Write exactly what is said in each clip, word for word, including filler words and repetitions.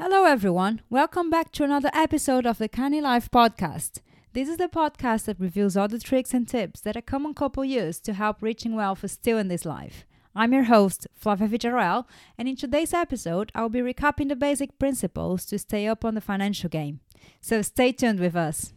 Hello everyone, welcome back to another episode of the Canny Life podcast. This is the podcast that reveals all the tricks and tips that a common couple use to help reaching wealth still in this life. I'm your host, Flavio Fitzgerald, and in today's episode, I'll be recapping the basic principles to stay up on the financial game. So stay tuned with us.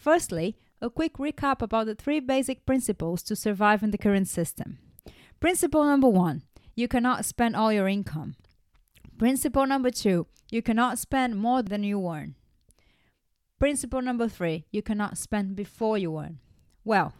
Firstly, a quick recap about the three basic principles to survive in the current system. Principle number one, you cannot spend all your income. Principle number two, you cannot spend more than you earn. Principle number three, you cannot spend before you earn. Well,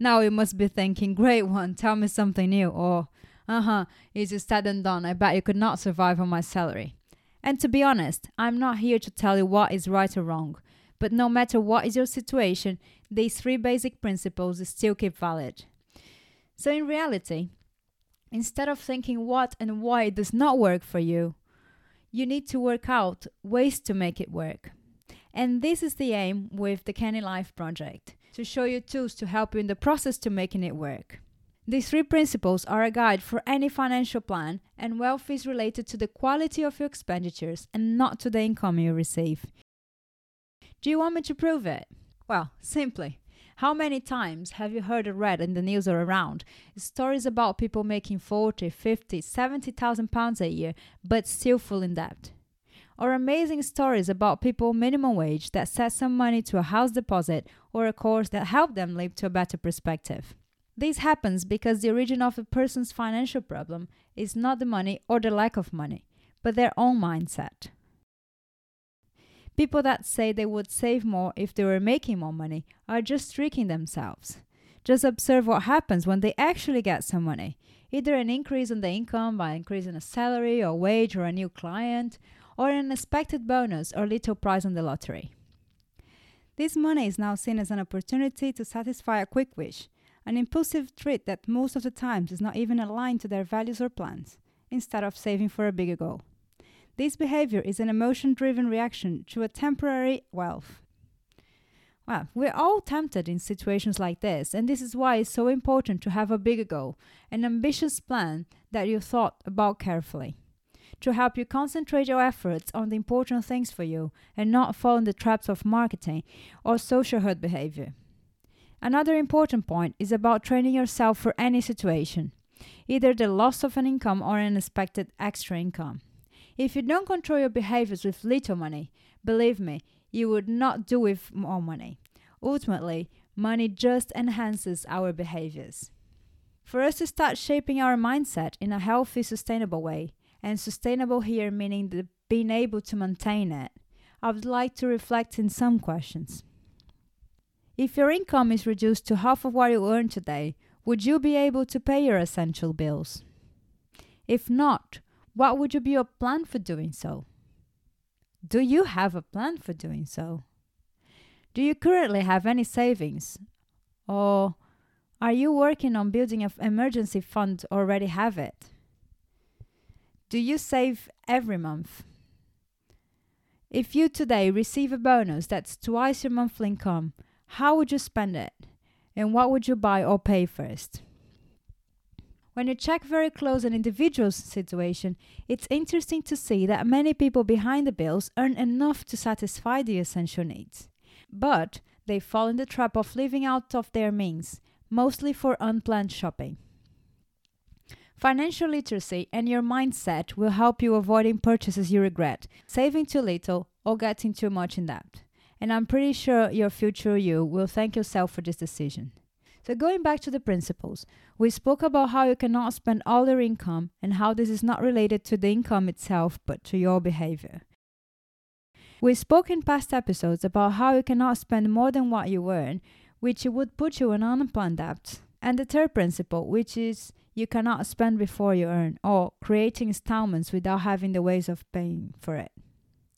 now you must be thinking, great one, tell me something new, or, uh-huh, it's just said and done, I bet you could not survive on my salary. And to be honest, I'm not here to tell you what is right or wrong. But no matter what is your situation, these three basic principles still keep valid. So in reality, instead of thinking what and why it does not work for you, you need to work out ways to make it work. And this is the aim with the Canny Life project, to show you tools to help you in the process to making it work. These three principles are a guide for any financial plan, and wealth is related to the quality of your expenditures and not to the income you receive. Do you want me to prove it? Well, simply. How many times have you heard or read in the news or around stories about people making forty, fifty, seventy thousand pounds a year but still full in debt? Or amazing stories about people minimum wage that set some money to a house deposit or a course that helped them live to a better perspective? This happens because the origin of a person's financial problem is not the money or the lack of money, but their own mindset. People that say they would save more if they were making more money are just tricking themselves. Just observe what happens when they actually get some money. Either an increase in the income by increasing a salary or wage or a new client, or an unexpected bonus or little prize on the lottery. This money is now seen as an opportunity to satisfy a quick wish, an impulsive treat that most of the times is not even aligned to their values or plans, instead of saving for a bigger goal. This behavior is an emotion-driven reaction to a temporary wealth. Well, we're all tempted in situations like this, and this is why it's so important to have a bigger goal, an ambitious plan that you thought about carefully, to help you concentrate your efforts on the important things for you and not fall in the traps of marketing or social herd behavior. Another important point is about training yourself for any situation, either the loss of an income or an unexpected extra income. If you don't control your behaviors with little money, believe me, you would not do with more money. Ultimately, money just enhances our behaviors. For us to start shaping our mindset in a healthy, sustainable way, and sustainable here meaning the being able to maintain it, I would like to reflect in some questions. If your income is reduced to half of what you earn today, would you be able to pay your essential bills? If not, what would you be a plan for doing so? Do you have a plan for doing so? Do you currently have any savings? Or are you working on building an emergency fund or already have it? Do you save every month? If you today receive a bonus that's twice your monthly income, how would you spend it? And what would you buy or pay first? When you check very close an individual's situation, it's interesting to see that many people behind the bills earn enough to satisfy the essential needs. But they fall in the trap of living out of their means, mostly for unplanned shopping. Financial literacy and your mindset will help you avoiding purchases you regret, saving too little or getting too much in debt. And I'm pretty sure your future you will thank yourself for this decision. So going back to the principles, we spoke about how you cannot spend all your income and how this is not related to the income itself but to your behavior. We spoke in past episodes about how you cannot spend more than what you earn, which would put you in unplanned debt. And the third principle, which is you cannot spend before you earn or creating installments without having the ways of paying for it.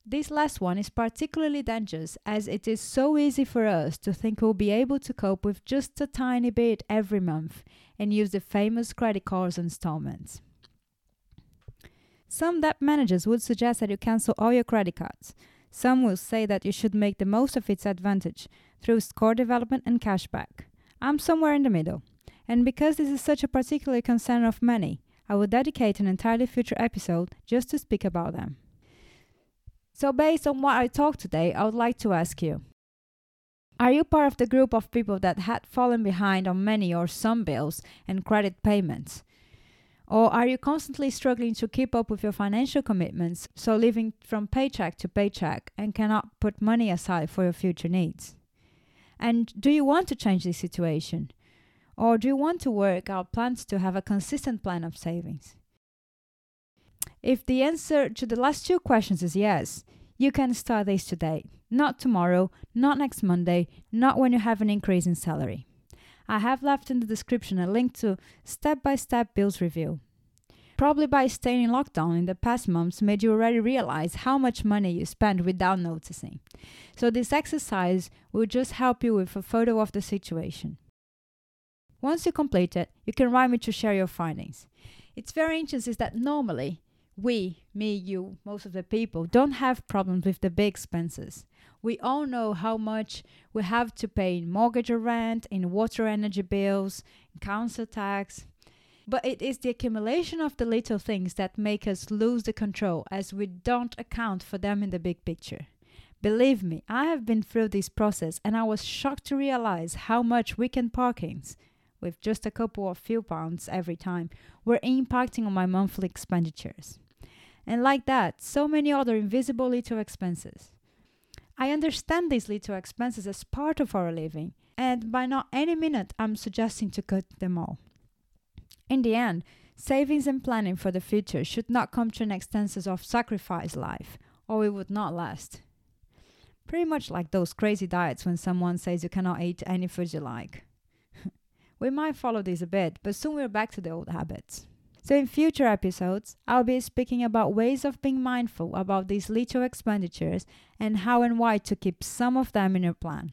This last one is particularly dangerous as it is so easy for us to think we'll be able to cope with just a tiny bit every month and use the famous credit cards installments. Some debt managers would suggest that you cancel all your credit cards. Some will say that you should make the most of its advantage through score development and cashback. I'm somewhere in the middle. And because this is such a particular concern of many, I will dedicate an entirely future episode just to speak about them. So based on what I talked today, I would like to ask you, are you part of the group of people that had fallen behind on many or some bills and credit payments? Or are you constantly struggling to keep up with your financial commitments, so living from paycheck to paycheck and cannot put money aside for your future needs? And do you want to change this situation? Or do you want to work out plans to have a consistent plan of savings? If the answer to the last two questions is yes, you can start this today, not tomorrow, not next Monday, not when you have an increase in salary. I have left in the description a link to Step-by-Step Bills Review. Probably by staying in lockdown in the past months made you already realize how much money you spend without noticing. So this exercise will just help you with a photo of the situation. Once you complete it, you can write me to share your findings. It's very interesting that normally, we, me, you, most of the people, don't have problems with the big expenses. We all know how much we have to pay in mortgage or rent, in water energy bills, in council tax. But it is the accumulation of the little things that make us lose the control, as we don't account for them in the big picture. Believe me, I have been through this process and I was shocked to realize how much weekend parkings, with just a couple of few pounds every time, were impacting on my monthly expenditures. And like that, so many other invisible little expenses. I understand these little expenses as part of our living, and by not any minute I'm suggesting to cut them all. In the end, savings and planning for the future should not come to an extent of sacrifice life, or it would not last. Pretty much like those crazy diets when someone says you cannot eat any food you like. We might follow this a bit, but soon we're back to the old habits. So in future episodes, I'll be speaking about ways of being mindful about these little expenditures and how and why to keep some of them in your plan.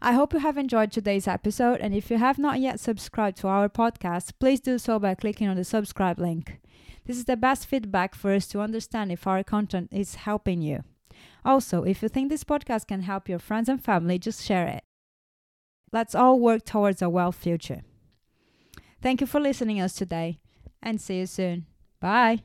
I hope you have enjoyed today's episode, and if you have not yet subscribed to our podcast, please do so by clicking on the subscribe link. This is the best feedback for us to understand if our content is helping you. Also, if you think this podcast can help your friends and family, just share it. Let's all work towards a well future. Thank you for listening to us today, and see you soon. Bye.